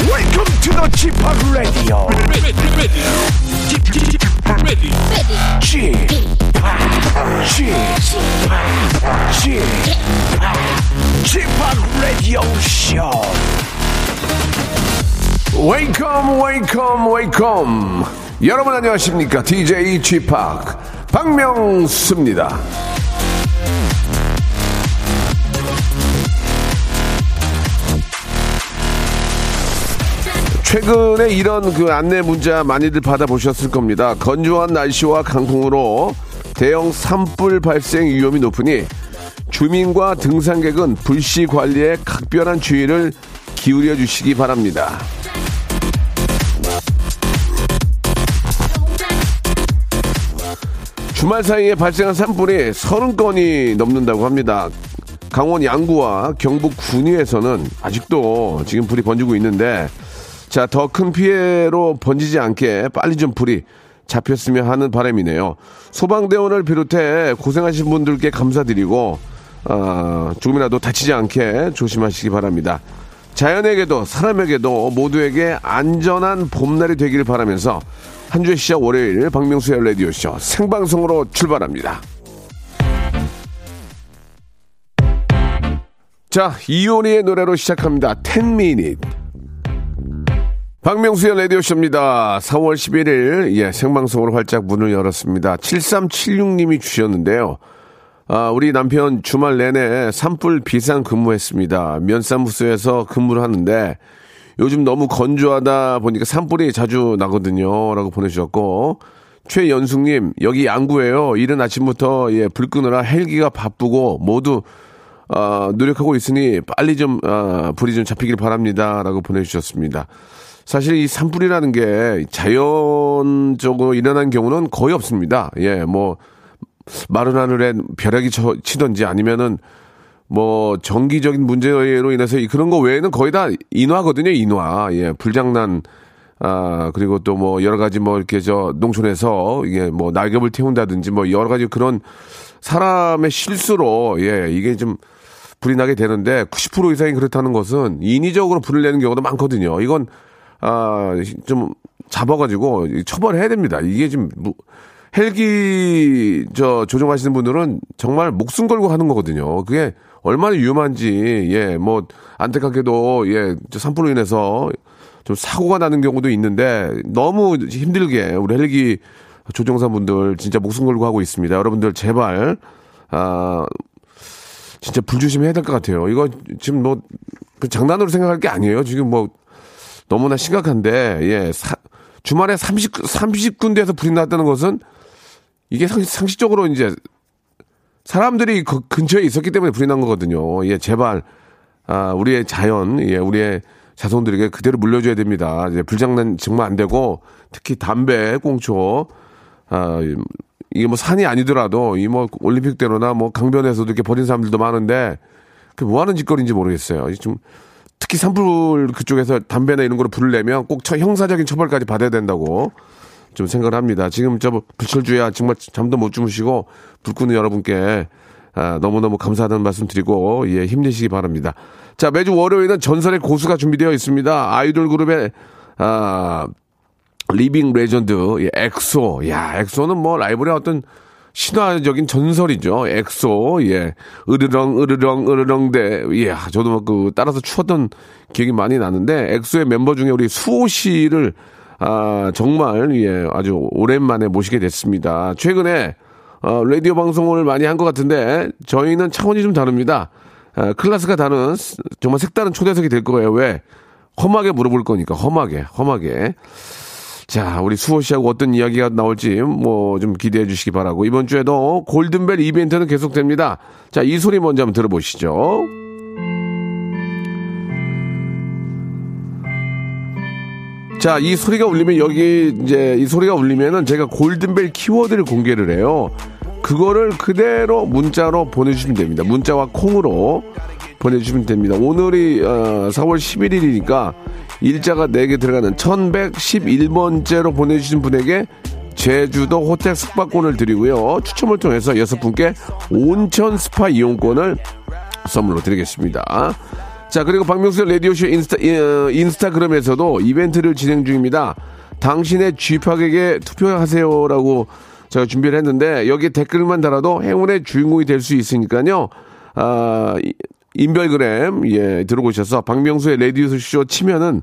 Welcome to the G-PAC Radio. G-PAC Radio Show. Welcome, welcome, welcome. 여러분 안녕하십니까? DJ G-PAC 박명수입니다. 최근에 이런 그 안내 문자 많이들 받아보셨을 겁니다. 건조한 날씨와 강풍으로 대형 산불 발생 위험이 높으니 주민과 등산객은 불씨 관리에 각별한 주의를 기울여 주시기 바랍니다. 주말 사이에 발생한 산불이 30건이 넘는다고 합니다. 강원 양구와 경북 군위에서는 아직도 지금 불이 번지고 있는데 자, 더 큰 피해로 번지지 않게 빨리 좀 불이 잡혔으면 하는 바람이네요. 소방대원을 비롯해 고생하신 분들께 감사드리고 조금이라도 다치지 않게 조심하시기 바랍니다. 자연에게도 사람에게도 모두에게 안전한 봄날이 되기를 바라면서 한 주의 시작 월요일 박명수의 라디오쇼 생방송으로 출발합니다. 자, 이효리의 노래로 시작합니다. 10 minutes. 박명수의 라디오쇼입니다. 4월 11일 생방송으로 활짝 문을 열었습니다. 7376님이 주셨는데요. 우리 남편 주말 내내 산불 비상 근무했습니다. 면사무소에서 근무를 하는데 요즘 너무 건조하다 보니까 산불이 자주 나거든요. 라고 보내주셨고 최연숙님 여기 양구예요. 이른 아침부터 불 끄느라 헬기가 바쁘고 모두 노력하고 있으니 빨리 좀 불이 좀 잡히길 바랍니다. 라고 보내주셨습니다. 사실 이 산불이라는 게 자연적으로 일어난 경우는 거의 없습니다. 예, 뭐, 마른 하늘에 벼락이 치던지 아니면은 뭐, 정기적인 문제로 인해서 그런 거 외에는 거의 다 인화거든요, 인화. 예, 불장난, 그리고 또 뭐, 여러 가지 뭐, 이렇게 농촌에서 이게 뭐, 낙엽을 태운다든지 뭐, 여러 가지 그런 사람의 실수로, 예, 이게 좀, 불이 나게 되는데 90% 이상이 그렇다는 것은 인위적으로 불을 내는 경우도 많거든요. 이건, 좀 잡아가지고 처벌해야 됩니다. 이게 지금 헬기 조종하시는 분들은 정말 목숨 걸고 하는 거거든요. 그게 얼마나 위험한지 뭐 안타깝게도 산불로 인해서 좀 사고가 나는 경우도 있는데 너무 힘들게 우리 헬기 조종사분들 진짜 목숨 걸고 하고 있습니다. 여러분들 제발 진짜 불 조심해야 될 것 같아요. 이거 지금 뭐 장난으로 생각할 게 아니에요. 지금 뭐 너무나 심각한데, 주말에 30군데에서 불이 났다는 것은 이게 상식적으로 이제 사람들이 그 근처에 있었기 때문에 불이 난 거거든요. 제발, 우리의 자연, 우리의 자손들에게 그대로 물려줘야 됩니다. 이제 불장난 정말 안 되고, 특히 담배, 꽁초, 이게 뭐 산이 아니더라도, 올림픽대로나 뭐 강변에서도 이렇게 버린 사람들도 많은데, 그게 뭐 하는 짓거리인지 모르겠어요. 좀, 특히 산불 그쪽에서 담배나 이런 거로 불을 내면 꼭 형사적인 처벌까지 받아야 된다고 좀 생각을 합니다. 지금 불철주야 정말 잠도 못 주무시고 불 끄는 여러분께 너무너무 감사하다는 말씀 드리고 힘내시기 바랍니다. 자, 매주 월요일은 전설의 고수가 준비되어 있습니다. 아이돌 그룹의 리빙 레전드 엑소. 야, 엑소는 뭐 라이벌의 어떤 신화적인 전설이죠. 엑소, 으르렁, 으르렁, 으르렁대. 저도 막 따라서 추웠던 기억이 많이 나는데, 엑소의 멤버 중에 우리 수호 씨를, 정말, 아주 오랜만에 모시게 됐습니다. 최근에, 라디오 방송을 많이 한 것 같은데, 저희는 차원이 좀 다릅니다. 클래스가 다른, 정말 색다른 초대석이 될 거예요. 왜? 험하게 물어볼 거니까, 험하게. 자, 우리 수호 씨하고 어떤 이야기가 나올지 좀 기대해 주시기 바라고 이번 주에도 골든벨 이벤트는 계속됩니다. 자, 이 소리 먼저 한번 들어보시죠. 자, 이 소리가 울리면 이 소리가 울리면은 제가 골든벨 키워드를 공개를 해요. 그거를 그대로 문자로 보내주시면 됩니다. 문자와 콩으로 보내주시면 됩니다. 오늘이 4월 11일이니까 일자가 4개 들어가는 1111번째로 보내주신 분에게 제주도 호텔 숙박권을 드리고요. 추첨을 통해서 6분께 온천 스파 이용권을 선물로 드리겠습니다. 자, 그리고 박명수의 라디오쇼 인스타그램에서도 이벤트를 진행 중입니다. 당신의 G-PAC에게 투표하세요라고 제가 준비를 했는데 여기 댓글만 달아도 행운의 주인공이 될 수 있으니까요. 인별그램 예 들어오셔서 박명수의 라디오쇼 치면은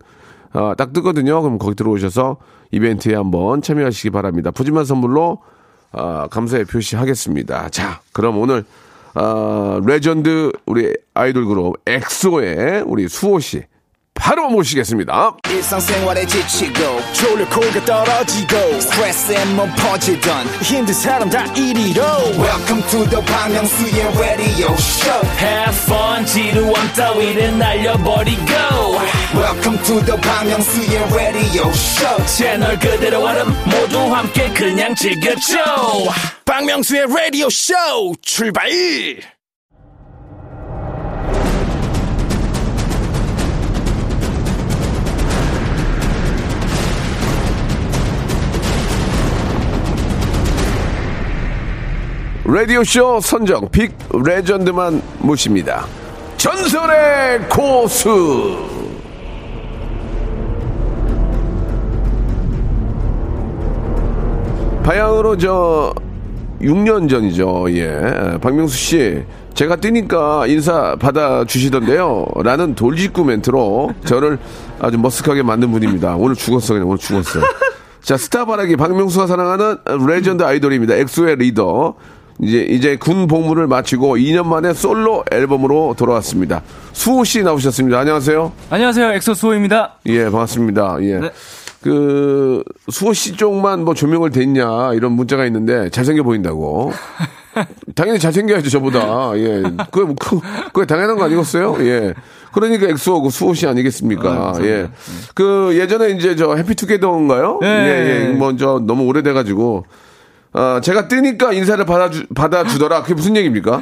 딱 뜨거든요. 그럼 거기 들어오셔서 이벤트에 한번 참여하시기 바랍니다. 푸짐한 선물로 감사의 표시하겠습니다. 자, 그럼 오늘 레전드 우리 아이돌 그룹 엑소의 우리 수호 씨 바로 모시겠습니다. 일상생활에 지치고 졸려 코가 떨어지고 스트레스에 몸 퍼지던 힘든 사람 다 이리로 Welcome to the 박명수의 radio show. Have fun 지루한 따위를 날려버리고 Welcome to the 박명수의 radio show. 채널 그대로 와름 모두 함께 그냥 즐겨줘. 박명수의 radio show 출발. 라디오쇼 선정 빅 레전드만 모십니다. 전설의 고수. 바야흐로 6년 전이죠. 예, 박명수 씨 제가 뛰니까 인사 받아주시던데요 라는 돌직구 멘트로 저를 아주 머쓱하게 만든 분입니다. 오늘 죽었어. 그냥 오늘 죽었어. 자, 스타바라기 박명수가 사랑하는 레전드 아이돌입니다. 엑소의 리더. 이제 군 복무를 마치고 2년 만에 솔로 앨범으로 돌아왔습니다. 수호 씨 나오셨습니다. 안녕하세요. 안녕하세요. 엑소 수호입니다. 예, 반갑습니다. 예. 네. 그 수호 씨 쪽만 뭐 조명을 댔냐 이런 문자가 있는데 잘생겨 보인다고. 당연히 잘생겨야죠, 저보다. 예. 그게 당연한 거 아니겠어요? 예. 그러니까 엑소하고 수호 씨 아니겠습니까? 아, 예. 그 예전에 이제 저 해피투게더인가요? 네. 예, 예. 뭐 저 너무 오래돼가지고. 제가 뜨니까 인사를 받아주더라. 그게 무슨 얘기입니까?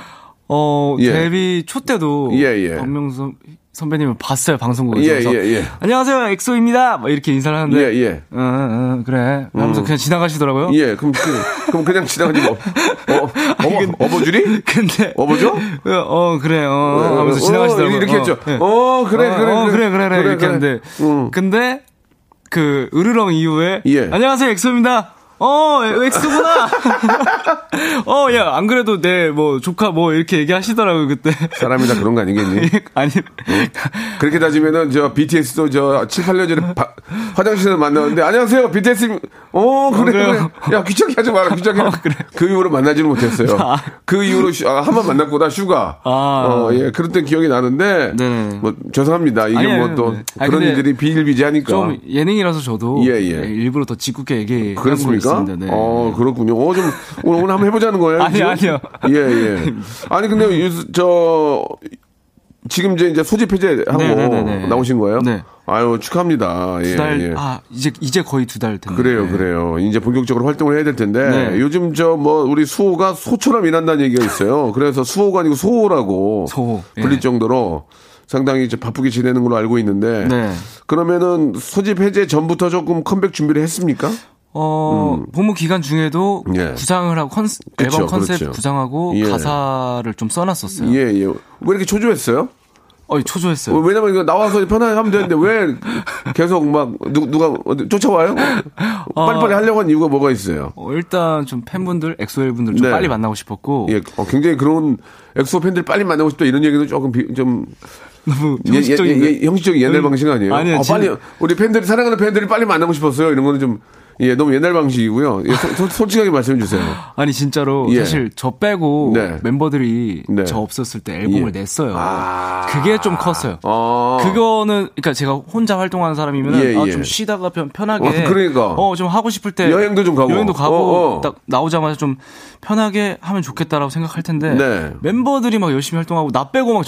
예. 데뷔 초 때도 박명수 선배님을 봤어요, 방송국에서. 예. 안녕하세요, 엑소입니다. 막 이렇게 인사를 하는데. 예. 그래. 하면서 그냥 지나가시더라고요. 예, 그럼 그냥 지나가지 뭐. 어버주리? 근데. 어버죠? 그래, 하면서 지나가시더라고요. 이렇게 했죠. 예. 그래. 이렇게 했는데. 근데, 으르렁 이후에. 예. 안녕하세요, 엑소입니다. 엑스구나. 야, 안 그래도 내 조카 이렇게 얘기하시더라고요, 그때. 사람이 다 그런 거 아니겠니? 아니. 그렇게 따지면은, BTS도 7, 8년 전에 화장실에서 만나는데, 안녕하세요, BTS. 그래. 야, 귀찮게 하지 마라, 귀찮게. 그래. 그 이후로 만나지는 못했어요. 그 이후로, 한 번 만났구나, 슈가. 예, 그랬던 기억이 나는데, 네. 죄송합니다. 이게 네. 그런 일들이 비일비재하니까. 좀 예능이라서 저도. 예. 일부러 더 짓궂게 얘기해. 그랬습니까? 네. 그렇군요. 좀 오늘 한번 해보자는 거예요. 아니요. 예. 아니 근데 지금 이제 소집 해제하고 나오신 거예요? 네. 아유 축하합니다. 두 달, 예. 이제 거의 2달 됐네요. 그래요. 이제 본격적으로 활동을 해야 될 텐데 요즘 우리 수호가 소처럼 일한다는 얘기가 있어요. 그래서 수호가 아니고 소호라고 불릴 정도로. 상당히 이제 바쁘게 지내는 걸로 알고 있는데 그러면은 소집 해제 전부터 조금 컴백 준비를 했습니까? 복무 기간 중에도 구상을 하고 앨범 컨셉 그렇죠. 구상하고 가사를 좀 써놨었어요. 예. 왜 이렇게 초조했어요? 초조했어요. 왜냐면 이거 나와서 편하게 하면 되는데 왜 계속 막 누가 쫓아와요? 빨리빨리 하려고 한 이유가 뭐가 있어요? 일단 좀 팬분들, 엑소엘 분들 좀 빨리 만나고 싶었고. 예, 굉장히 그런 엑소 팬들 빨리 만나고 싶다 이런 얘기도 조금 좀. 너무 형식적인 형식적인 옛날 방식 아니에요? 아니요. 빨리 우리 팬들이 사랑하는 팬들이 빨리 만나고 싶었어요. 이런 거는 좀. 예, 너무 옛날 방식이고요. 예, 솔직하게 말씀해 주세요. 아니, 진짜로. 사실, 저 빼고 멤버들이 저 없었을 때 앨범을 냈어요. 그게 좀 컸어요. 그거는, 그러니까 제가 혼자 활동하는 사람이면 좀 쉬다가 편하게. 그러니까. 좀 하고 싶을 때. 여행도 좀 가고. 딱 나오자마자 좀 편하게 하면 좋겠다라고 생각할 텐데. 멤버들이 막 열심히 활동하고, 나 빼고 막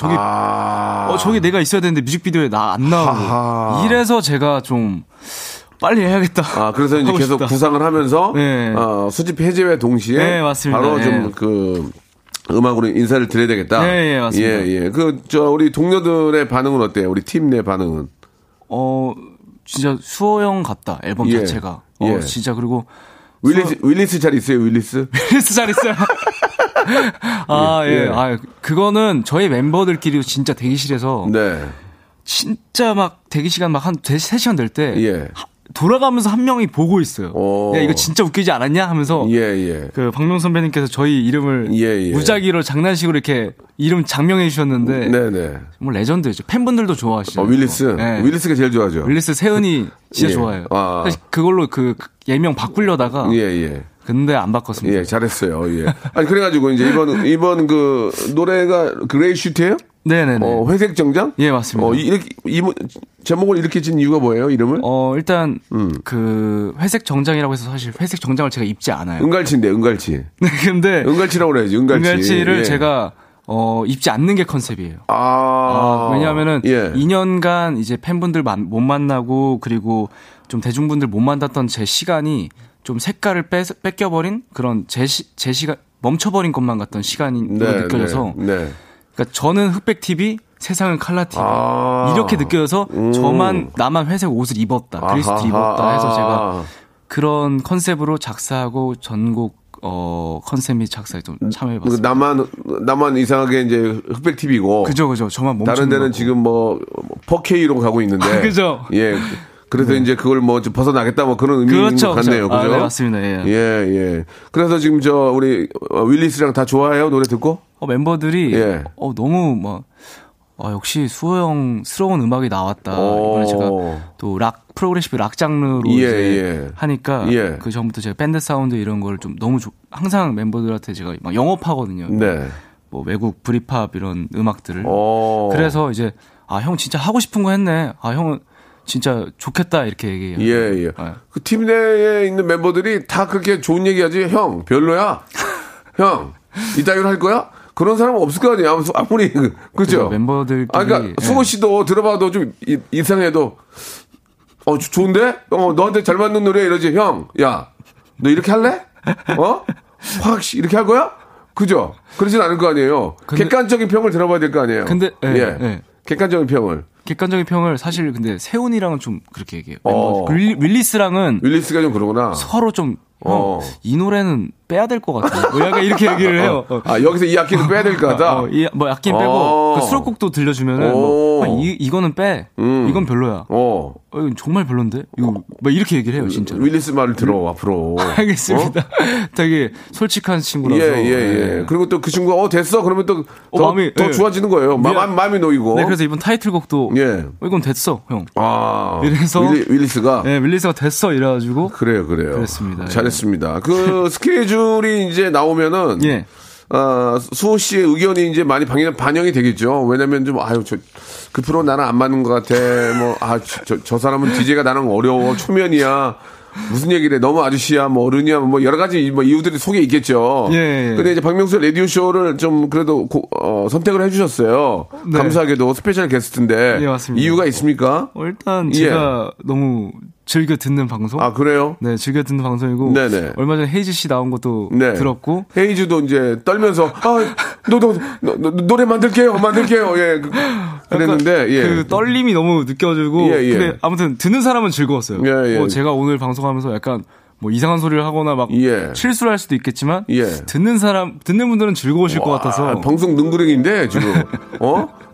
저기 내가 있어야 되는데 뮤직비디오에 나 안 나오고. 이래서 제가 좀. 빨리 해야겠다. 그래서 이제 계속 싶다. 구상을 하면서 수집 해제와 동시에 바로 좀 음악으로 인사를 드려야 되겠다. 네, 맞습니다. 예. 우리 동료들의 반응은 어때요? 우리 팀 내 반응은? 진짜 수호 형 같다. 앨범 자체가. 진짜 그리고 윌리스 잘 있어요, 윌리스? 윌리스 잘 있어요. 아, 예. 예. 아, 그거는 저희 멤버들끼리 진짜 대기실에서. 네. 진짜 막 대기시간 막 한 3시간 될 때. 예. 돌아가면서 한 명이 보고 있어요. 야, 이거 진짜 웃기지 않았냐 하면서 예예. 그 박명수 선배님께서 저희 이름을 예예. 무작위로 장난식으로 이렇게 이름 장명해 주셨는데 네네. 정말 레전드죠. 팬분들도 좋아하시죠. 어, 윌리스. 네. 윌리스가 제일 좋아하죠. 윌리스 세은이 진짜 예. 좋아해요. 아. 사실 그걸로 그 예명 바꾸려다가 예예. 근데 안 바꿨습니다. 예, 잘했어요. 예. 아니 그래가지고 이제 이번 그 노래가 그레이 슈트예요? 네네네. 어, 회색 정장? 예, 맞습니다. 어, 이렇게, 제목을 이렇게 진 이유가 뭐예요, 이름을? 어, 일단, 그, 회색 정장이라고 해서 사실 회색 정장을 제가 입지 않아요. 은갈치인데, 은갈치. 네, 근데. 은갈치라고 그래야지, 은갈치. 은갈치를 예. 제가, 입지 않는 게 컨셉이에요. 아. 왜냐하면은, 예. 2년간 이제 팬분들 못 만나고, 그리고 좀 대중분들 못 만났던 제 시간이 좀 색깔을 뺏겨버린 그런 제 시간, 멈춰버린 것만 같던 시간이 네, 느껴져서. 네. 네. 그러니까 저는 흑백 TV, 세상은 칼라 TV 이렇게 느껴져서 나만 회색 옷을 입었다, 그리스트 입었다 해서 제가 그런 컨셉으로 작사하고 전곡 컨셉 및 작사에 좀 참여해봤습니다. 나만 이상하게 이제 흑백 TV고, 그죠, 저만 멈춘 다른 데는 거고. 지금 뭐 4K로 가고 있는데, 그죠, 예. 그래서 네. 이제 그걸 뭐 벗어나겠다 뭐 그런 의미인 것 같네요. 그렇죠. 아, 네, 맞습니다. 예. 예, 예. 그래서 지금 우리 윌리스랑 다 좋아해요? 노래 듣고? 멤버들이 예. 너무 막 역시 수호 형스러운 음악이 나왔다. 이번에 제가 또 락 프로그레시브 락 장르로 예, 이제 예. 하니까 예. 그 전부터 제가 밴드 사운드 이런 걸 좀 너무 항상 멤버들한테 제가 막 영업하거든요. 네. 뭐 외국 브리팝 이런 음악들을. 그래서 이제 아, 형 진짜 하고 싶은 거 했네. 아, 형은 진짜 좋겠다 이렇게 얘기해요. 예, 예. 네. 그 팀 내에 있는 멤버들이 다 그렇게 좋은 얘기하지. 형 별로야. 형 이따위로 할 거야? 그런 사람은 없을 거 아니야. 아무리 그죠? 멤버들. 아, 그러니까 예. 수호 씨도 들어봐도 좀 이상해도 좋은데? 너한테 잘 맞는 노래 이러지. 형, 야, 너 이렇게 할래? 확 이렇게 할 거야? 그죠? 그러진 않을 거 아니에요. 근데, 객관적인 평을 들어봐야 될 거 아니에요. 근데 예. 예. 객관적인 평을 사실 근데 세훈이랑은 좀 그렇게 얘기해요. 윌리스랑은 윌리스가 좀 그러구나. 서로 좀 이 노래는 빼야 될 것 같아. 뭐 약간 이렇게 얘기를 해요. 아, 여기서 이 악기는 빼야 될 것 같다. 뭐 악기 빼고 그 수록곡도 들려주면은 뭐, 이거는 빼. 이건 별로야. 이건 정말 별론데. 이거 뭐 이렇게 얘기를 해요, 진짜. 윌리스 말을 들어 앞으로. 알겠습니다. 되게 솔직한 친구라서. 예. 예. 그리고 또 그 친구가 됐어. 그러면 또 더 좋아지는 거예요. 마음이 놓이고. 네, 그래서 이번 타이틀곡도 예. 이건 됐어, 형. 아. 이래서 윌리스가. 네, 윌리스가 됐어 이래가지고. 그래요. 그랬습니다. 잘했습니다. 그 스케줄이 이제 나오면은 예. 수호 씨의 의견이 이제 많이 반영이 되겠죠. 왜냐면 좀 그 프로 나랑 안 맞는 것 같아. 뭐 저 사람은 DJ가 나랑 어려워. 초면이야. 무슨 얘기를 해. 너무 아저씨야. 뭐 어른이야. 뭐 여러 가지 뭐 이유들이 속에 있겠죠. 예. 근데 이제 박명수 라디오 쇼를 좀 그래도 선택을 해주셨어요. 네. 감사하게도 스페셜 게스트인데 예, 맞습니다. 이유가 있습니까? 일단 제가 예. 너무 즐겨 듣는 방송. 아, 그래요? 네, 즐겨 듣는 방송이고. 네네. 얼마 전에 헤이즈 씨 나온 것도 네. 들었고. 헤이즈도 이제 떨면서, 노래 만들게요. 예. 그랬는데, 예. 그 떨림이 너무 느껴지고. 예. 근데 아무튼 듣는 사람은 즐거웠어요. 예. 제가 오늘 방송하면서 약간 뭐 이상한 소리를 하거나 막 예. 실수를 할 수도 있겠지만. 예. 듣는 분들은 즐거우실 것 같아서. 방송 능구렁인데, 지금.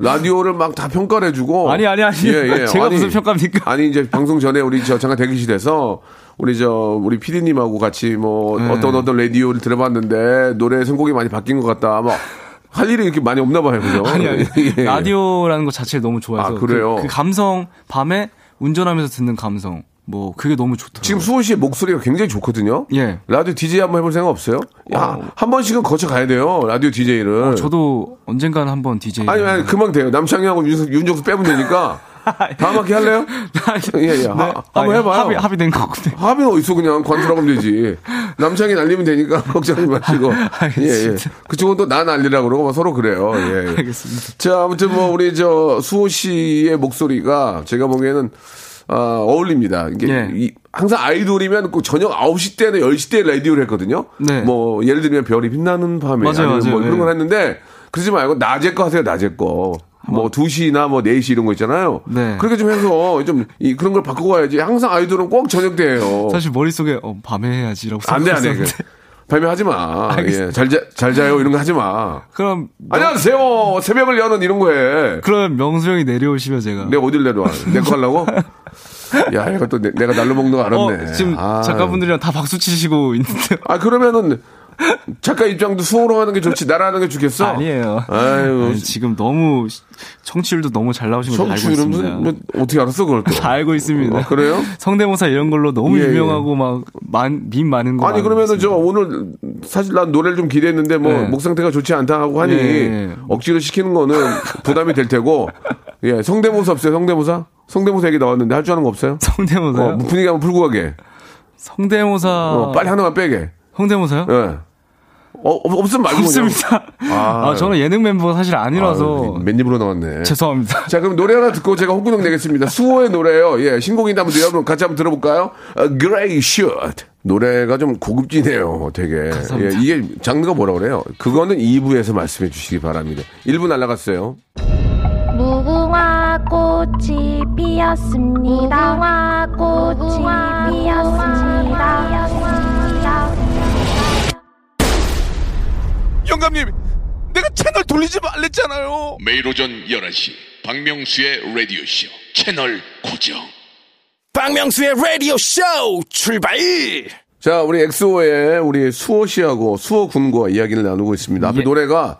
라디오를 막 다 평가를 해주고. 아니. 예. 제가 무슨 평가입니까? 아니, 이제 방송 전에 우리 잠깐 대기실에서 우리 피디님하고 같이 뭐 네. 어떤 라디오를 들어봤는데 노래 선곡이 많이 바뀐 것 같다. 막. 할 일이 이렇게 많이 없나 봐요, 그죠? 아니. 예. 라디오라는 거 자체를 너무 좋아해서. 아, 그래요? 그 감성, 밤에 운전하면서 듣는 감성. 뭐 그게 너무 좋더라고요. 지금 수호 씨의 목소리가 굉장히 좋거든요. 예. 라디오 DJ 한번 해볼 생각 없어요? 야, 한 번씩은 거쳐 가야 돼요. 라디오 DJ를. 저도 언젠가는 한번 DJ. 아니 금방 돼요. 남창희하고 윤정수 빼면 되니까. 다음 학기 할래요? 예. 네. 한번 해봐요. 합의된 거 같은데. 합의는 어딨어. 그냥 관두라고 하면 되지. 남창이 날리면 되니까 걱정하지 마시고. 알겠습니다. 예. 그쪽은 또 나 날리라고 그러고 서로 그래요. 예. 알겠습니다. 자, 아무튼 뭐 우리 수호 씨의 목소리가 제가 보기에는 어울립니다. 이게 예. 항상 아이돌이면 꼭 저녁 9시 때나 10시 때 라디오를 했거든요. 네. 뭐 예를 들면 별이 빛나는 밤에 맞아요. 뭐 이런 걸 했는데 그러지 말고 낮에 거 하세요. 낮에 거. 뭐 2시나 뭐 4시 이런 거 있잖아요. 네. 그렇게 좀 해서 그런 걸 바꾸고 가야지. 항상 아이돌은 꼭 저녁 때예요. 사실 머릿속에 밤에 해야지라고 생각했는데. 안 돼. 발명하지 마. 예, 잘 자요 이런 거 하지 마. 그럼 안녕하세요 새벽을 여는 이런 거 해. 그럼 명수 형이 내려오시면 제가. 내가 어딜 내려와? 내 거 하려고? 야, 이거 또 내가 날로 먹는 거 알았네. 지금 작가분들이랑 다 박수 치시고 있는데. 아 그러면은. 작가 입장도 수호로 하는 게 좋지 나라 하는 게 좋겠어? 아니에요. 아유, 지금 너무 청취율도 너무 잘 나오신 걸 알고 있습니다. 청취율은 뭐 어떻게 알았어 그걸 또? 다 알고 있습니다. 아, 그래요? 성대모사 이런 걸로 너무 예, 유명하고 막 밈 많은 거. 아니 그러면은 있습니다. 저 오늘 사실 난 노래를 좀 기대했는데 뭐 목 상태가 좋지 않다 하고 하니 억지로 시키는 거는 부담이 될 테고. 예, 성대모사 없어요? 성대모사 얘기 나왔는데 할 줄 아는 거 없어요? 성대모사요? 분위기 한번 풀고 가게. 성대모사. 빨리 하나만 빼게. 성대모사요? 예. 없으면 말고 없습니다. 저는 예능 멤버가 사실 아니라서. 맨입으로 나왔네. 죄송합니다. 자, 그럼 노래 하나 듣고 제가 홍구동 내겠습니다. 수호의 노래요. 예, 신곡인데 한번 여러분 같이 한번 들어볼까요? Grey Shirt. 노래가 좀 고급지네요, 되게. 예, 이게 장르가 뭐라 그래요? 그거는 2부에서 말씀해 주시기 바랍니다. 1부 날라갔어요. 무궁화 꽃이 피었습니다. 무궁화 꽃이 피었습니다. 영감님, 내가 채널 돌리지 말랬잖아요. 매일 오전 11시 박명수의 라디오쇼 채널 고정. 박명수의 라디오쇼 출발. 자, 우리 엑소의 우리 수호 씨하고 수호 군과 이야기를 나누고 있습니다. 앞에 노래가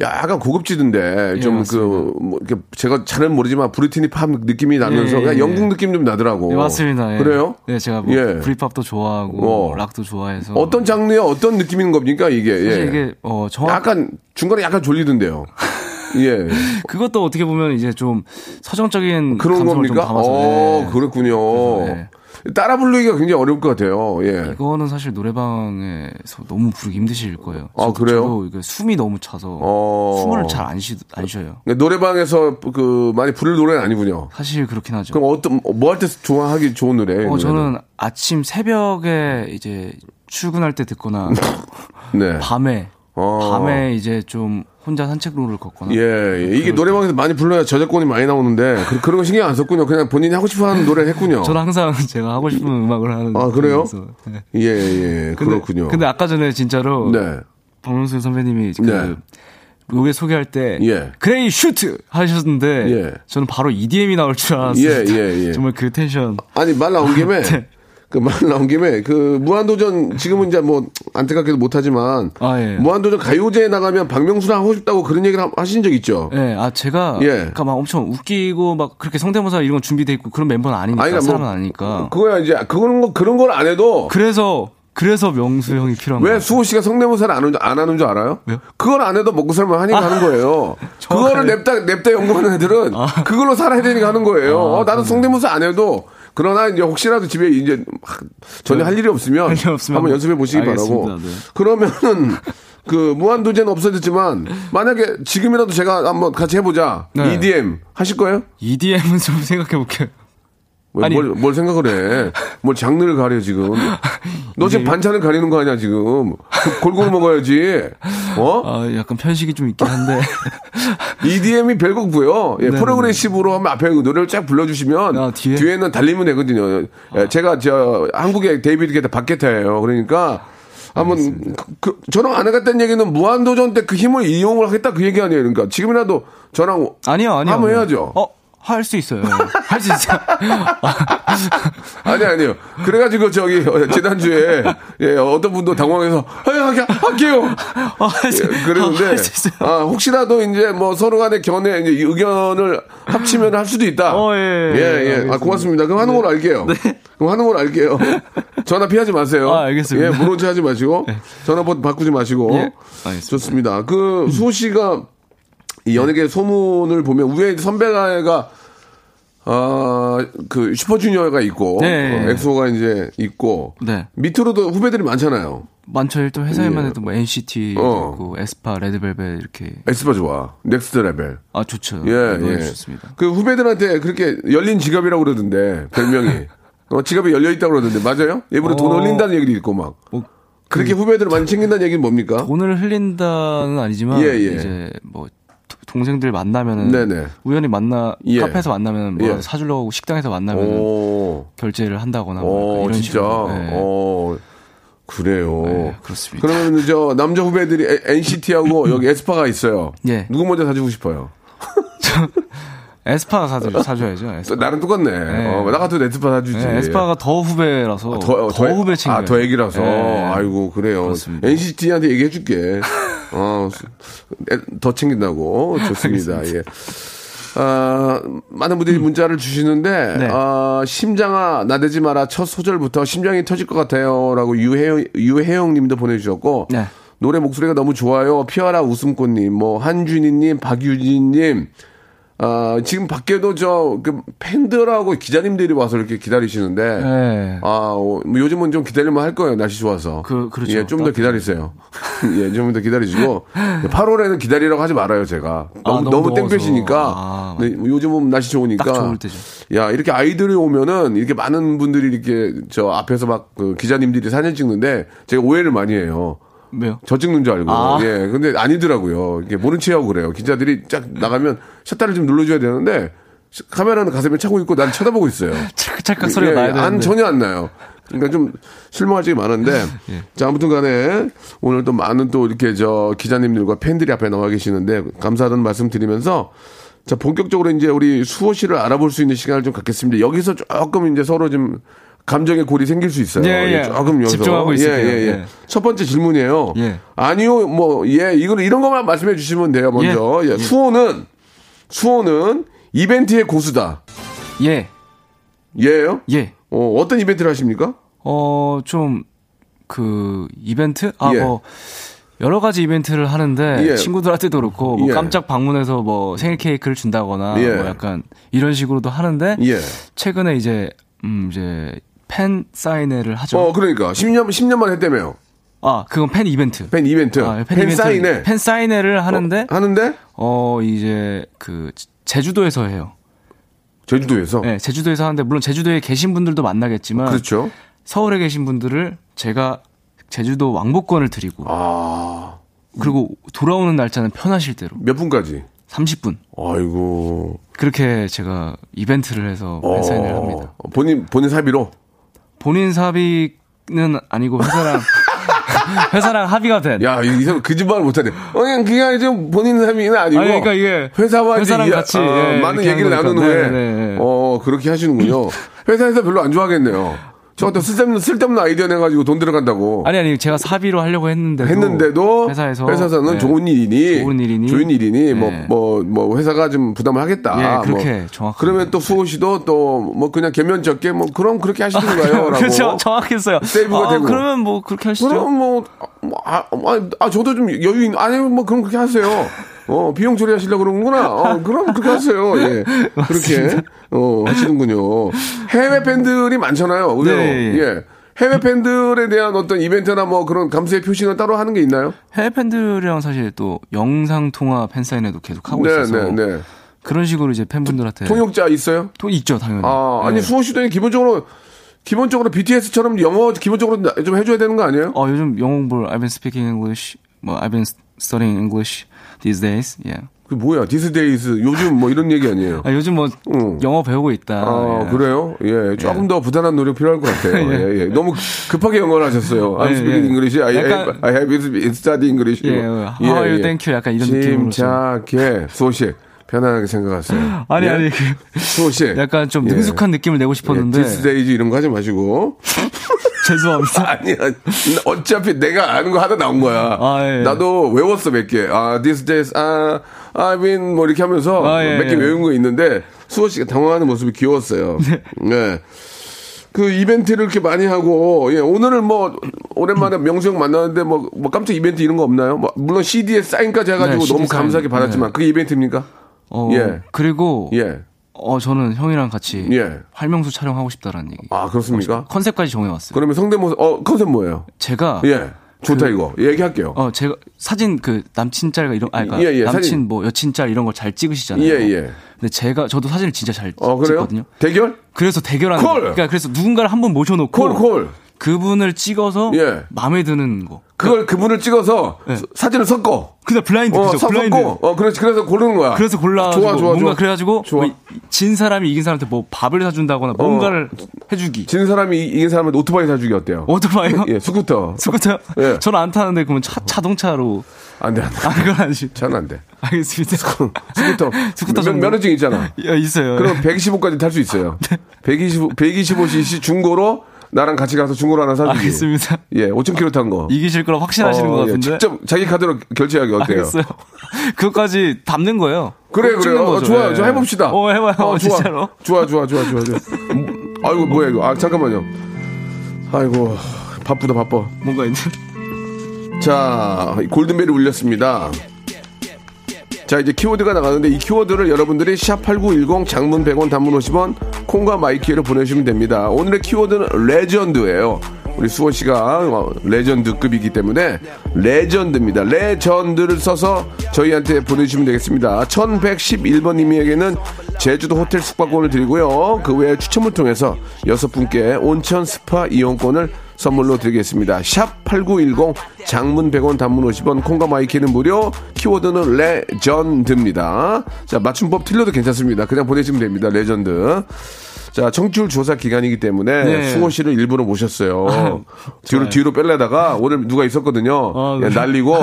약간 고급지던데 좀 그 뭐 이렇게 제가 잘은 모르지만 브리트니 팝 느낌이 나면서 그냥 영국 느낌 좀 나더라고. 네, 맞습니다. 예. 그래요? 네, 제가 뭐 브리팝도 좋아하고 락도 좋아해서. 어떤 장르에 어떤 느낌인 겁니까 이게? 사실 이게 약간 중간에 약간 졸리던데요. 예. 그것도 어떻게 보면 이제 좀 서정적인 그런 겁니까? 좀 담아서. 그렇군요. 따라 부르기가 굉장히 어려울 것 같아요. 예. 이거는 사실 노래방에서 너무 부르기 힘드실 거예요. 아, 그래요? 이게 숨이 너무 차서 숨을 잘 안 쉬어요. 노래방에서 그 많이 부를 노래는 아니군요. 사실 그렇긴 하죠. 그럼 어떤 뭐 할 때 좋아하기 좋은 노래예요? 저는 아침 새벽에 이제 출근할 때 듣거나 네. 밤에 이제 좀 혼자 산책로를 걷거나. 예, 이게 노래방에서 많이 불러야 저작권이 많이 나오는데 그런 거 신경 안 썼군요. 그냥 본인이 하고 싶어하는 노래를 했군요. 저는 항상 제가 하고 싶은 음악을 하는. 아 그래요? 네. 예, 그렇군요. 근데 아까 전에 진짜로 박명수 선배님이 그 노래 소개할 때 그레이 슈트 하셨는데 저는 바로 EDM이 나올 줄 알았어요. 정말 그 텐션. 아니 말 나온 김에. 그 무한도전 지금은 이제 뭐 안타깝게도 못하지만 무한도전 가요제에 나가면 박명수랑 하고 싶다고 그런 얘기를 하신 적 있죠? 네, 제가 그러니까 막 엄청 웃기고 막 그렇게 성대모사 이런 거 준비돼 있고 그런 멤버는 아니니까 사람은 아니니까. 그거야 이제 그런 걸 안 해도 그래서 명수 형이 필요한 거예요. 왜 수호 씨가 성대모사를 안 하는 줄 알아요? 왜요? 그걸 안 해도 먹고 살면 하니까 하는 거예요. 그거를 냅다 연구하는 애들은 그걸로 살아야 되니까 하는 거예요. 나는 성대모사 안 해도. 그러나 이제 혹시라도 집에 이제 전혀 할 일이 없으면 한번 연습해 보시기 바라고. 네. 그러면은 그 무한도전은 없어졌지만 만약에 지금이라도 제가 한번 같이 해보자. 네. EDM 하실 거예요? EDM은 좀 생각해 볼게요. 뭘 생각을 해? 뭘 장르를 가려 지금? 너 지금 반찬을 가리는 거 아니야 지금? 골고루 먹어야지. 약간 편식이 좀 있긴 한데. EDM이 별거고요. 예, 프로그레시브로 하면 앞에 노래를 쫙 불러주시면 뒤에는 달리면 되거든요. 예, 제가 저 한국의 데이비드 게타 박게타예요. 그러니까. 한번 저랑 안 해갔다는 얘기는 무한도전 때 그 힘을 이용을 하겠다 그 얘기 아니에요. 그러니까 지금이라도 저랑 아니요. 한번 해야죠. 할 수 있어요. 할 수 있어요. 아니요. 그래가지고 저기 지난주에 어떤 분도 당황해서 할게요. 그랬는데 혹시라도 이제 뭐 서로 간의 견해 이제 의견을 합치면 할 수도 있다. 예. 아 고맙습니다. 그럼 하는 걸로 알게요. 전화 피하지 마세요. 아 알겠습니다. 예, 물어지 하지 마시고 전화번호 바꾸지 마시고. 예, 알겠습니다. 좋습니다. 그 수호 씨가 이 연예계 소문을 보면 우에 선배가 그 슈퍼주니어가 있고 엑소가 이제 있고 밑으로도 후배들이 많잖아요. 많죠. 일단 회사에만 해도 뭐 NCT 있고 에스파, 레드벨벳 이렇게. 에스파 좋아. 넥스트 레벨. 아 좋죠. 예. 좋습니다. 그 후배들한테 그렇게 열린 지갑이라고 그러던데 별명이. 지갑이 열려 있다고 그러던데 맞아요? 일부러 돈 흘린다는 얘기도 있고 막. 그렇게 후배들을 많이 챙긴다는 얘기는 뭡니까? 돈을 흘린다는 아니지만 이제 뭐. 동생들 만나면은 우연히 카페에서 만나면 뭐라도 사주려고 하고 식당에서 만나면 결제를 한다거나 뭐 이런 진짜? 식으로. 네. 그래요. 네, 그렇습니다. 그러면 저 남자 후배들이 NCT하고 여기 에스파가 있어요. 예. 누구 먼저 사주고 싶어요? 저 에스파 사줘야죠. 에스파. 나랑 똑같네. 네. 나 같은 에스파 사주지. 네, 에스파가 더 후배라서. 더 후배 친구. 아, 더 애기라서. 네. 아이고, 그래요. 그렇습니다. NCT한테 얘기해줄게. 더 챙긴다고. 좋습니다. 예. 많은 분들이 문자를 주시는데, 네. 심장아, 나대지 마라. 첫 소절부터 심장이 터질 것 같아요. 라고 유혜영 님도 보내주셨고, 네. 노래 목소리가 너무 좋아요. 피어라 웃음꽃님, 뭐, 한준희님, 박유진님, 지금 밖에도 팬들하고 기자님들이 와서 이렇게 기다리시는데, 네. 요즘은 좀 기다리면 할 거예요. 날씨 좋아서. 그렇죠. 예, 좀 더 기다리세요. 예, 좀 더 기다리시고. 8월에는 기다리라고 하지 말아요, 제가. 너무 땡볕이니까. 네, 요즘은 날씨 좋으니까. 딱 좋을 때죠. 야, 이렇게 아이들이 오면은 이렇게 많은 분들이 이렇게 저 앞에서 막 그 기자님들이 사진 찍는데 제가 오해를 많이 해요. 왜요? 저 찍는 줄 알고. 예. 근데 아니더라고요. 이게 모른 체하고 그래요. 기자들이 쫙 나가면 셔터를 좀 눌러줘야 되는데 카메라는 가슴에 차고 있고 난 쳐다보고 있어요. 찰칵 소리가 나야 되는데. 전혀 안 나요. 그러니까 좀 실망할 적이 많은데. 예. 자, 아무튼 간에 오늘 또 많은 또 이렇게 저 기자님들과 팬들이 앞에 나와 계시는데 감사하다는 말씀 드리면서 자, 본격적으로 이제 우리 수호 씨를 알아볼 수 있는 시간을 좀 갖겠습니다. 여기서 조금 이제 서로 좀 감정의 골이 생길 수 있어요. 예, 예. 조금 여기서 집중하고 있을게요. 예, 예, 예. 예. 첫 번째 질문이에요. 예. 아니요, 뭐, 예, 이런 것만 말씀해 주시면 돼요. 먼저 예. 예. 수호는 이벤트의 고수다. 예, 예요? 예. 어떤 이벤트를 하십니까? 좀 그 이벤트? 예. 뭐. 여러 가지 이벤트를 하는데 예. 친구들한테도 그렇고 뭐 예. 깜짝 방문해서 뭐 생일 케이크를 준다거나 예. 뭐 약간 이런 식으로도 하는데 예. 최근에 이제 팬 사인회를 하죠. 그러니까 10년만 했다며요. 아, 그건 팬 이벤트. 팬 사인회. 팬 사인회를 하는데 이제 그 제주도에서 해요. 제주도에서? 네, 제주도에서 하는데 물론 제주도에 계신 분들도 만나겠지만 그렇죠. 서울에 계신 분들을 제가 제주도 왕복권을 드리고 그리고 돌아오는 날짜는 편하실 대로 몇 분까지? 30분. 아이고, 그렇게 제가 이벤트를 해서 팬사인을 합니다. 본인 사비로? 본인 사비는 아니고 회사랑 합의가 된. 야, 이 사람 그 집안을 못하네. 그냥 좀 본인 사비는 아니고. 아니, 그러니까 이게 회사랑 같이 예, 많은 얘기를 나눈 후에 그렇게 하시는군요. 회사에서 별로 안 좋아하겠네요. 저한테 쓸데없는 아이디어 내가지고 돈 들어간다고. 아니, 제가 사비로 하려고 했는데도 회사에서는 네. 좋은 일이니 네. 뭐 회사가 좀 부담을 하겠다. 네, 그렇게 정확. 그러면 또 수호 씨도 또 뭐 그냥 개면적게 뭐 그럼 그렇게 하시는 거예요라고. 그렇죠, 정확했어요. 세이브가 되고. 그러면 뭐 그렇게 하시죠. 그럼 저도 좀 여유. 아니 뭐 그럼 그렇게 하세요. 비용 처리하시려고 그러는구나. 그럼 그렇게 하세요. 예. 그렇게, 하시는군요. 해외 팬들이 많잖아요. 의외로. 네. 예. 해외 팬들에 대한 어떤 이벤트나 뭐 그런 감사의 표시는 따로 하는 게 있나요? 해외 팬들이랑 사실 또 영상통화 팬사인회도 계속 하고 있어서. 네. 그런 식으로 이제 팬분들한테. 통역자 있어요? 있죠, 당연히. 아니, 수호 씨도 기본적으로 BTS처럼 영어 기본적으로 좀 해줘야 되는 거 아니에요? 요즘 영어 공부를 I've been speaking English, I've been studying English. These days, yeah. 그 뭐야? These days, 요즘 뭐 이런 얘기 아니에요? 요즘 뭐 영어 배우고 있다. 예. 그래요? 예, 조금 더 부단한 노력 필요할 것 같아요. 예, 예. 너무 급하게 영어를 하셨어요. I'm speaking English. I have studied English. 예, how are you? Thank you. 약간 이런 느낌으로. 침착해, 수호 씨. 편안하게 생각하세요. 아니. 수호 씨. 약간 좀 능숙한 느낌을 내고 싶었는데. These days 이런 거 하지 마시고. 죄송합니다. 아니야. 어차피 내가 아는 거 하다 나온 거야. 예. 나도 외웠어, 몇 개. These days, I've been, 뭐 이렇게 하면서 몇 개 외운 거 있는데, 수호 씨가 당황하는 모습이 귀여웠어요. 네. 네. 그 이벤트를 이렇게 많이 하고, 예, 오늘은 뭐, 오랜만에 명수 형 만나는데 뭐 깜짝 이벤트 이런 거 없나요? 뭐, 물론 CD에 사인까지 해가지고 CD 너무 사인. 감사하게 받았지만, 그게 이벤트입니까? 예. 그리고, 예. 저는 형이랑 같이 활명수 촬영하고 싶다라는 얘기. 아, 그렇습니까? 컨셉까지 정해왔어요. 그러면 성대모사 컨셉 뭐예요? 제가 좋다 이거 얘기할게요. 제가 사진 남친 짤과 이런 그러니까 남친 사진. 뭐 여친 짤 이런 걸 잘 찍으시잖아요. 예. 근데 저도 사진을 진짜 잘 찍거든요. 대결? 그래서 대결하는 거. 그러니까 그래서 누군가를 한번 모셔놓고 그분을 찍어서 마음에 드는 거. 그걸 그분을 찍어서 네. 사진을 섞어. 그냥 블라인드죠. 블라인드. 그렇지. 그래서 고르는 거야. 그래서 골라. 좋아. 뭔가 그래가지고 뭐 진 사람이 이긴 사람한테 뭐 밥을 사준다거나 뭔가를 해주기. 진 사람이 이긴 사람한테 오토바이 사주기 어때요? 오토바이요? 예, 스쿠터. 스쿠터요? 예. 저는 안 타는데 그러면 자동차로. 안 돼. 아, 그건 안 돼. 저는 안 돼. 알겠습니다. 스쿠터. 면허증 있잖아. 있어요. 그럼 125까지 탈 수 있어요. 네. 125cc 중고로. 나랑 같이 가서 중고로 하나 사주기. 알겠습니다. 예, 5,000km 탄 거. 이기실 거라 확신하시는 것 같은데. 예, 직접 자기 카드로 결제하기 어때요? 알겠어요. 그것까지 담는 거예요. 그래. 좋아요. 네. 저 해봅시다. 해봐요. 진짜로. 좋아. 아이고, 뭐야 이거. 잠깐만요. 아이고, 바빠. 뭔가 있네. 자, 골든벨이 울렸습니다. 자, 이제 키워드가 나가는데 이 키워드를 여러분들이 샵8910 장문 100원 단문 50원 콩과 마이키로 보내주시면 됩니다. 오늘의 키워드는 레전드예요. 우리 수호 씨가 레전드급이기 때문에 레전드입니다. 레전드를 써서 저희한테 보내주시면 되겠습니다. 1111번님에게는 제주도 호텔 숙박권을 드리고요. 그 외에 추첨을 통해서 6분께 온천 스파 이용권을 선물로 드리겠습니다. 샵8910 장문 100원 단문 50원 콩과 마이키는 무료. 키워드는 레전드입니다. 자, 맞춤법 틀려도 괜찮습니다. 그냥 보내시면 됩니다. 레전드. 자, 청취율 조사 기간이기 때문에 네. 수호 씨를 일부러 모셨어요. 뒤로 빼려다가 오늘 누가 있었거든요. 예, 날리고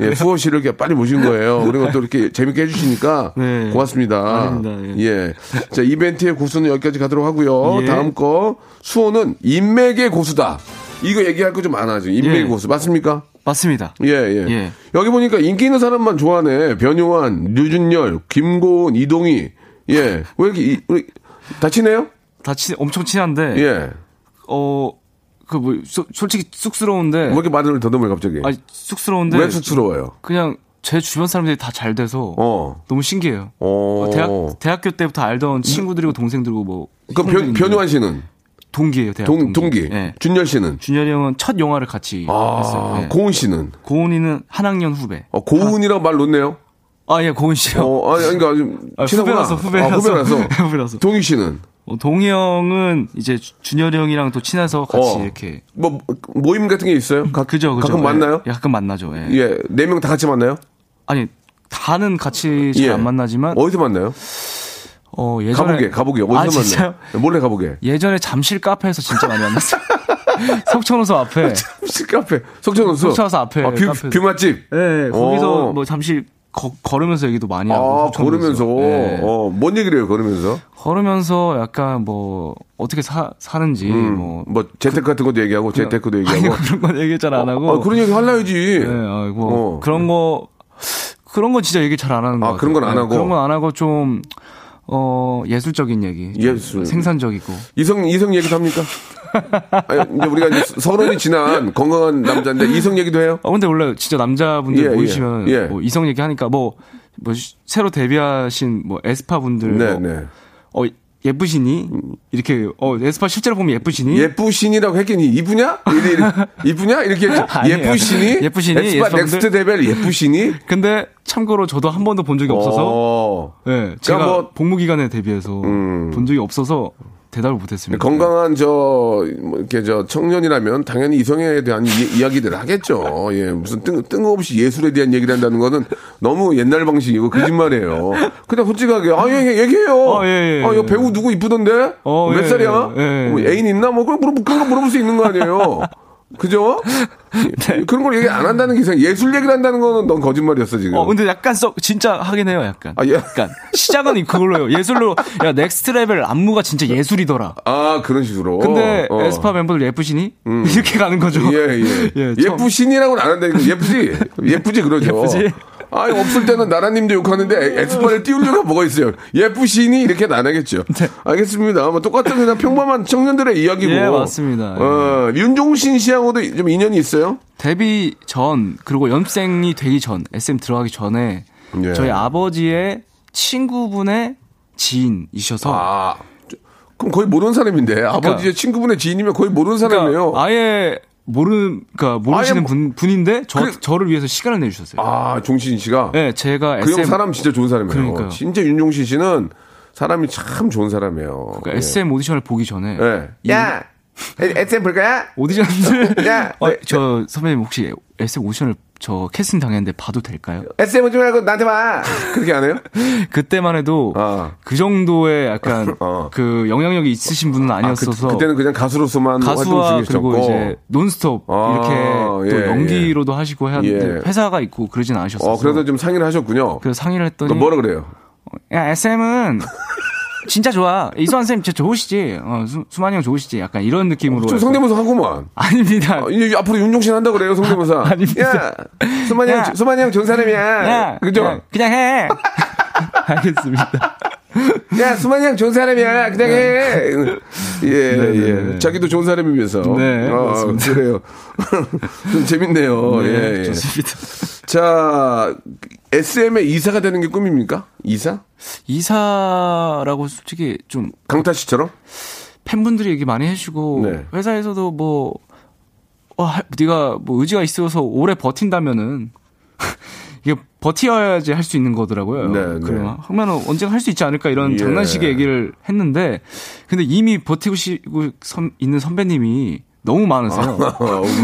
예, 수호 씨를 이렇게 빨리 모신 거예요. 우리가 또 이렇게 재밌게 해주시니까 네. 고맙습니다. 예. 자, 이벤트의 고수는 여기까지 가도록 하고요. 예. 다음 거 수호는 인맥의 고수다. 이거 얘기할 거 좀 많아 지금. 인맥의 고수 맞습니까? 맞습니다. 예. 여기 보니까 인기 있는 사람만 좋아하네. 변유환, 류준열, 김고은, 이동휘. 예. 왜 이렇게 다 친해요? 엄청 친한데. 예. 솔직히 쑥스러운데. 왜 이렇게 말을 더듬어요, 갑자기? 아니, 쑥스러운데. 왜 쑥스러워요? 그냥 제 주변 사람들이 다 잘 돼서. 너무 신기해요. 대학교 때부터 알던 친구들이고 동생들이고 뭐. 그럼 변유환 씨는? 동기예요, 동기. 네. 준열 씨는? 준열이 형은 첫 영화를 같이 했어요. 네. 고은 씨는? 고은이는 한 학년 후배. 고은이라고 말 놓네요? 아, 예, 고은 씨요. 그러니까 친하구나. 후배라서. 동희 씨는? 동희 형은 이제 준열이 형이랑 또 친해서 같이 이렇게. 뭐, 모임 같은 게 있어요? 그죠. 가끔 만나요? 예, 가끔 만나죠, 예. 예, 4명 다 같이 만나요? 아니, 다는 같이 잘 안 만나지만. 어디서 만나요? 예전에. 가보게. 어디서 만나요? 진짜요? 몰래 가보게. 예전에 잠실 카페에서 진짜 많이 만났어요. 석촌호수 앞에. 잠실 카페. 석촌호수 앞에. 아, 뷰 맛집? 예, 거기서 뭐 잠실. 걸으면서 얘기도 많이 하고. 걸으면서. 네. 뭔 얘기를 해요, 걸으면서? 걸으면서 약간 뭐, 어떻게 사는지. 재테크 같은 것도 얘기하고, 재테크도 얘기하고. 아니, 그런 건 얘기 잘 안 하고. 그런 얘기 하려야지. 네, 아이고. 그런 건 진짜 얘기 잘 안 하는 거. 그런 건 안 하고. 그런 건 안 하고 좀, 예술적인 얘기. 생산적이고. 이성 얘기도 합니까? 아니, 이제 우리가 이제 서른이 지난 건강한 남자인데 이성 얘기도 해요? 근데 원래 진짜 남자분들 모이시면 뭐 이성 얘기 하니까 뭐 새로 데뷔하신 뭐 에스파 분들 예쁘시니? 이렇게, 에스파 실제로 보면 예쁘시니? 예쁘시니라고 했겠니? 이쁘냐? 이쁘냐? 이렇게 예쁘시니? 에스파 넥스트 레벨 예쁘시니? 근데 참고로 저도 한 번도 본 적이 없어서, 제가 그러니까 복무기간에 데뷔해서 본 적이 없어서, 대답을 못했습니다. 건강한 청년이라면 당연히 이성에 대한 이야기들 하겠죠. 예, 무슨 뜬금없이 예술에 대한 얘기를 한다는 거는 너무 옛날 방식이고 거짓말이에요. 그냥 솔직하게 얘기해요. 이거 배우 누구 이쁘던데? 몇 살이야? 뭐 애인 있나? 뭐 그런 거 물어볼 수 있는 거 아니에요. 그죠? 네. 그런 걸 얘기 안 한다는 게 이상해. 예술 얘기를 한다는 거는 넌 거짓말이었어, 지금. 근데 약간 진짜 하긴 해요, 약간. 약간. 시작은 그걸로요. 예술로. 넥스트 레벨 안무가 진짜 예술이더라. 그런 식으로. 근데 에스파 멤버들 예쁘시니? 이렇게 가는 거죠. 예. 예쁘시니라고는 안 한다니까. 예쁘지, 그러죠. 예쁘지. 없을 때는 나라님도 욕하는데 에스파를 띄울 이유가 뭐가 있어요. 예쁘시니? 이렇게는 안 하겠죠. 네. 알겠습니다. 아마 똑같은 그냥 평범한 청년들의 이야기고. 예, 맞습니다. 윤종신 씨하고도 좀 인연이 있어요? 데뷔 전, 그리고 연습생이 되기 전, SM 들어가기 전에 저희 아버지의 친구분의 지인이셔서. 그럼 거의 모르는 사람인데. 그러니까, 아버지의 친구분의 지인이면 거의 모르는 사람이에요. 모르시는 분인데 저를 위해서 시간을 내주셨어요. 종신 씨가? 네, 제가 SM. 그 형 사람 진짜 좋은 사람이에요. 그러니까요. 진짜 윤종신 씨는 사람이 참 좋은 사람이에요. 그러니까 SM 오디션을 보기 전에. 야! SM 볼 거야? 오디션을. 저 선배님 혹시 SM 오디션을 저 캐스팅 당했는데 봐도 될까요? SM 오지 말고 나한테 봐. 그렇게 안 해요? 그때만 해도 그 정도의 약간 그 영향력이 있으신 분은 아니었어서 그때는 그냥 가수로서만 활동 중이셨고 그리고 이제 논스톱 이렇게 또 연기로도 하시고 했는데 회사가 있고 그러진 않으셨어요. 그래서 좀 상의를 하셨군요. 그래서 상의를 했더니 또 뭐라 그래요? 야 SM은 진짜 좋아. 이수환 쌤 진짜 좋으시지. 수만이 형 좋으시지. 약간 이런 느낌으로. 좀 성대모사 하고만. 아닙니다. 앞으로 윤종신 한다 그래요, 성대모사. 아닙니다. 야, 수만이 형 좋은 사람이야. 야, 그죠? 그냥 해. 알겠습니다. 야, 수만이 형 좋은 사람이야. 그냥 해. 예. 자기도 좋은 사람이면서. 네. 그래요. 좀 재밌네요. 네, 예. 좋습니다. 자, SM의 이사가 되는 게 꿈입니까? 이사? 이사라고 솔직히 좀. 강타 씨처럼? 팬분들이 얘기 많이 해주고. 네. 회사에서도 뭐, 네가 뭐 의지가 있어서 오래 버틴다면은. 이게 버텨야지 할 수 있는 거더라고요. 네, 그러면 언젠가 할 수 있지 않을까 이런 장난식의 얘기를 했는데, 근데 이미 버티고 있는 선배님이 너무 많으세요.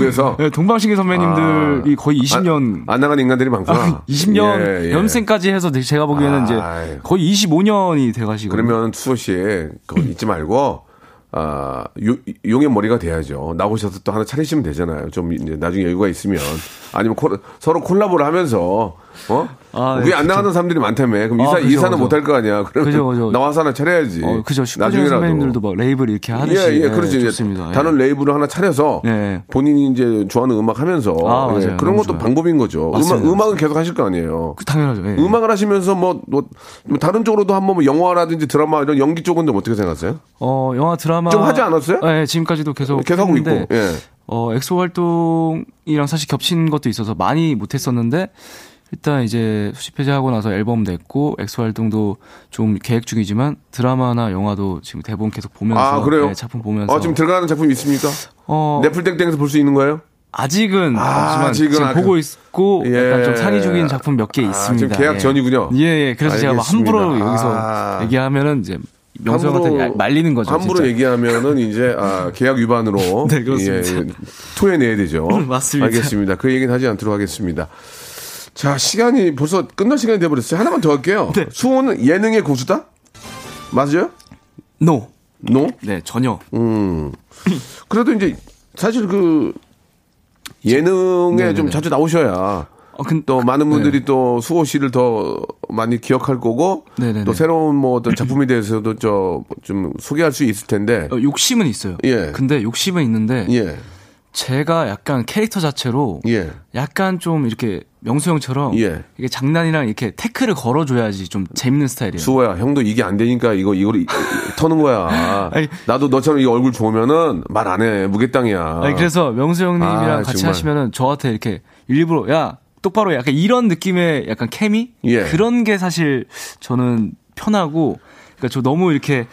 위에서? 네, 동방신기 선배님들이 거의 20년. 안 나간 인간들이 많구나. 20년 연생까지 해서 제가 보기에는 이제 거의 25년이 돼가시고. 그러면 수호 씨, 그거 잊지 말고. 용의 머리가 돼야죠. 나오셔서 또 하나 차리시면 되잖아요. 좀 이제 나중에 여유가 있으면. 아니면 서로 콜라보를 하면서, 네, 안 나가는 사람들이 많다며. 그럼 이사는 못할 거 아니야. 그죠. 나와서 하나 차려야지. 그죠. 슈퍼주니어 선배님들도 막 레이블 이렇게 하듯이. 예, 그렇지. 좋습니다. 다른 레이블을 하나 차려서 본인이 이제 좋아하는 음악 하면서. 맞아요. 그런 것도 좋아요. 방법인 거죠. 음악은 계속 하실 거 아니에요. 당연하죠. 예. 음악을 하시면서 다른 쪽으로도 한번 영화라든지 드라마 이런 연기 쪽은 좀 어떻게 생각하세요? 영화 드라마. 좀 하지 않았어요? 네, 지금까지도 계속 하고 있고. 예. 엑소 활동이랑 사실 겹친 것도 있어서 많이 못했었는데, 일단 이제 수십 회제하고 나서 앨범 냈고, 엑소 활동도 좀 계획 중이지만, 드라마나 영화도 지금 대본 계속 보면서. 그래요? 네, 작품 보면서. 지금 들어가는 작품이 있습니까? 넷플땡땡에서 볼 수 있는 거예요? 아직은 없지만 지금 보고 있고 약간 좀 상의 중인 작품 몇 개 있습니다. 지금 계약 전이군요. 예. 그래서 알겠습니다. 제가 함부로 여기서 얘기하면은 이제 명수한테 말리는 거죠. 함부로 진짜. 얘기하면은 이제 계약 위반으로 네, 그렇습니다. 토해내야 되죠. 맞습니다. 알겠습니다. 그 얘기는 하지 않도록 하겠습니다. 자, 시간이 벌써 끝날 시간이 돼버렸어요. 하나만 더 할게요. 네. 수호는 예능의 고수다? 맞아요? No? 네, 전혀. 그래도 이제 사실 그 예능에 좀 자주 나오셔야. 또 많은 분들이 또 수호 씨를 더 많이 기억할 거고 또 새로운 뭐 어떤 작품에 대해서도 좀 소개할 수 있을 텐데 욕심은 있어요. 예. 근데 욕심은 있는데 제가 약간 캐릭터 자체로 약간 좀 이렇게 명수 형처럼 이게 장난이랑 이렇게 태클을 걸어줘야지 좀 재밌는 스타일이에요. 수호야, 형도 이게 안 되니까 이걸 터는 거야. 나도 너처럼 이 얼굴 좋으면은 말 안 해. 무게땅이야. 그래서 명수 형님이랑 같이 정말. 하시면은 저한테 이렇게 일부러 야 똑바로 약간 이런 느낌의 약간 케미 그런 게 사실 저는 편하고 그러니까 저 너무 이렇게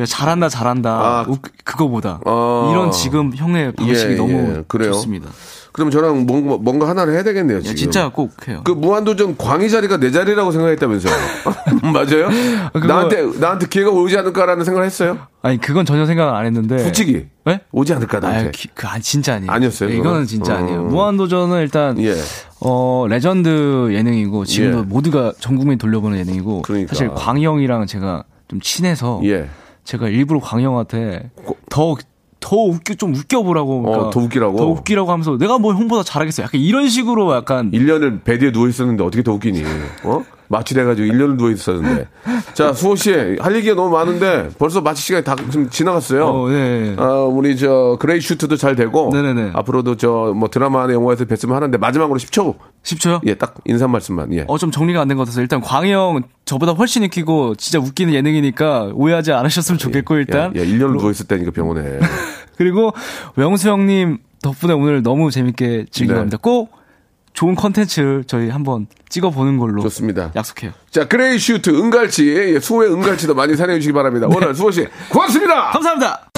야, 잘한다 그거보다 이런 지금 형의 방식이 너무 좋습니다. 그럼 저랑 뭔가 하나를 해야 되겠네요. 지금. 진짜 꼭 해요. 그 무한도전 광희 자리가 내 자리라고 생각했다면서요? 맞아요? 나한테 기회가 오지 않을까라는 생각을 했어요? 아니 그건 전혀 생각을 안 했는데. 솔직히 네? 오지 않을까 나한테. 진짜 아니에요. 아니었어요. 이거는 진짜 아니에요. 무한도전은 일단 레전드 예능이고 지금도 모두가 전 국민이 돌려보는 예능이고 그러니까. 사실 광희 형이랑 제가 좀 친해서 제가 일부러 광희 형한테 더 웃겨보라고. 그러니까 더 웃기라고? 더 웃기라고 하면서 내가 뭐 형보다 잘하겠어. 약간 이런 식으로 약간. 1년을 베드에 누워있었는데 어떻게 더 웃기니? 마취돼가지고 1년을 누워있었는데. 자, 수호씨, 할 얘기가 너무 많은데 벌써 마취 시간이 다 좀 지나갔어요. 우리 그레이 슈트도 잘 되고. 네네네. 앞으로도 뭐 드라마나 영화에서 뵀으면 하는데 마지막으로 10초. 10초요? 예, 딱 인사 말씀만. 예. 좀 정리가 안 된 것 같아서 일단 광희 형 저보다 훨씬 웃기고 진짜 웃기는 예능이니까 오해하지 않으셨으면 좋겠고 일단. 1년을 누워있었다니까 병원에. 그리고 명수 형님 덕분에 오늘 너무 재밌게 즐긴 겁니다. 꼭 좋은 컨텐츠 저희 한번 찍어보는 걸로 좋습니다. 약속해요. 자, 그레이 슈트, 은갈치, 수호의 은갈치도 많이 사랑해주시기 바랍니다. 오늘 수호 씨 고맙습니다. 감사합니다.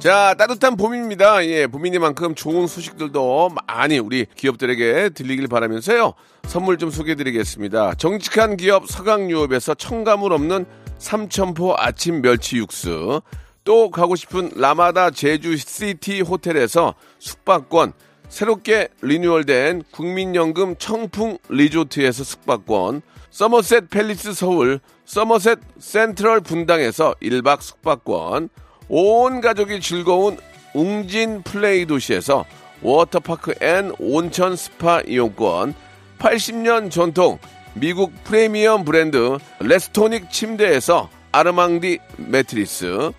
자, 따뜻한 봄입니다. 봄이니만큼 좋은 소식들도 많이 우리 기업들에게 들리길 바라면서요. 선물 좀 소개해드리겠습니다. 정직한 기업 서강유업에서 첨가물 없는 삼천포 아침 멸치 육수, 또 가고 싶은 라마다 제주시티 호텔에서 숙박권, 새롭게 리뉴얼된 국민연금 청풍 리조트에서 숙박권, 서머셋 팰리스 서울, 서머셋 센트럴 분당에서 1박 숙박권, 온 가족이 즐거운 웅진 플레이 도시에서 워터파크 앤 온천 스파 이용권, 80년 전통 미국 프리미엄 브랜드 레스토닉 침대에서 아르망디 매트리스,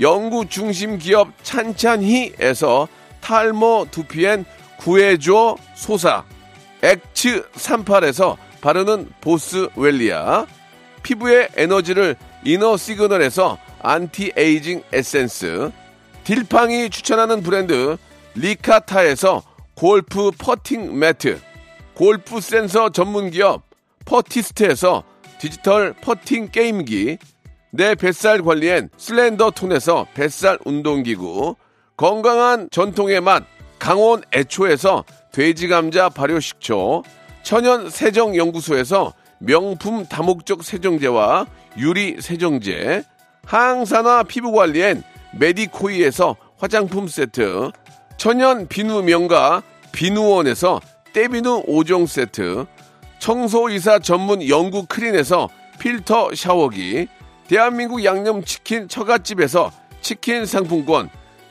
연구 중심 기업 찬찬히에서 탈모 두피엔 구해줘 소사, 엑츠 38에서 바르는 보스웰리아, 피부의 에너지를 이너 시그널에서 안티에이징 에센스, 딜팡이 추천하는 브랜드 리카타에서 골프 퍼팅 매트, 골프 센서 전문 기업 퍼티스트에서 디지털 퍼팅 게임기, 내 뱃살 관리엔 슬렌더톤에서 뱃살 운동기구, 건강한 전통의 맛 강원 애초에서 돼지감자 발효식초, 천연 세정연구소에서 명품 다목적 세정제와 유리 세정제, 항산화 피부관리엔 메디코이에서 화장품 세트, 천연 비누 명가 비누원에서 때비누 5종 세트, 청소이사 전문 영구 크린에서 필터 샤워기, 대한민국 양념치킨 처갓집에서 치킨 상품권,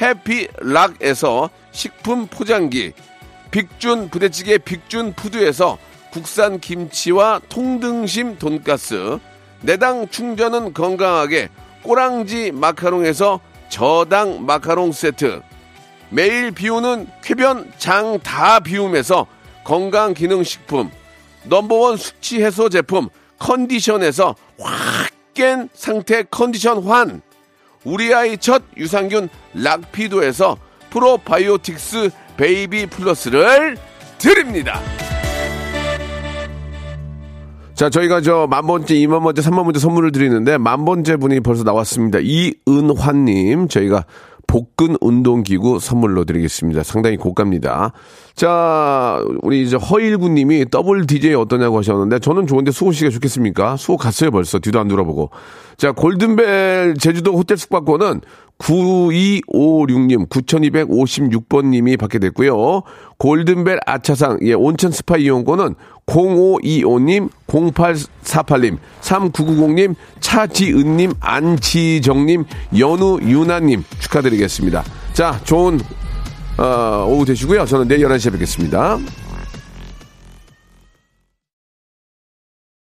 해피락에서 식품 포장기, 빅준 부대찌개 빅준 푸드에서 국산 김치와 통등심 돈가스, 내당 충전은 건강하게 꼬랑지 마카롱에서 저당 마카롱 세트, 매일 비우는 쾌변 장 다 비움에서 건강기능식품, 넘버원 숙취 해소 제품 컨디션에서 확 깬 상태 컨디션 환, 우리 아이 첫 유산균 락피도에서 프로바이오틱스 베이비 플러스를 드립니다. 자, 저희가 저 10,000번째, 20,000번째, 30,000번째 선물을 드리는데 10,000번째 분이 벌써 나왔습니다. 이은환님, 저희가 복근 운동기구 선물로 드리겠습니다. 상당히 고가입니다. 자, 우리 이제 허일구님이 더블 DJ 어떠냐고 하셨는데 저는 좋은데 수호 씨가 좋겠습니까? 수호 갔어요 벌써. 뒤도 안 돌아보고. 자, 골든벨 제주도 호텔 숙박권은 9256님, 9256번님이 받게 됐고요. 골든벨 아차상, 예, 온천 스파 이용권은 0525님, 0848님, 3990님, 차지은님, 안지정님, 연우유나님 축하드리겠습니다. 자, 좋은 오후 되시고요. 저는 내일 11시에 뵙겠습니다.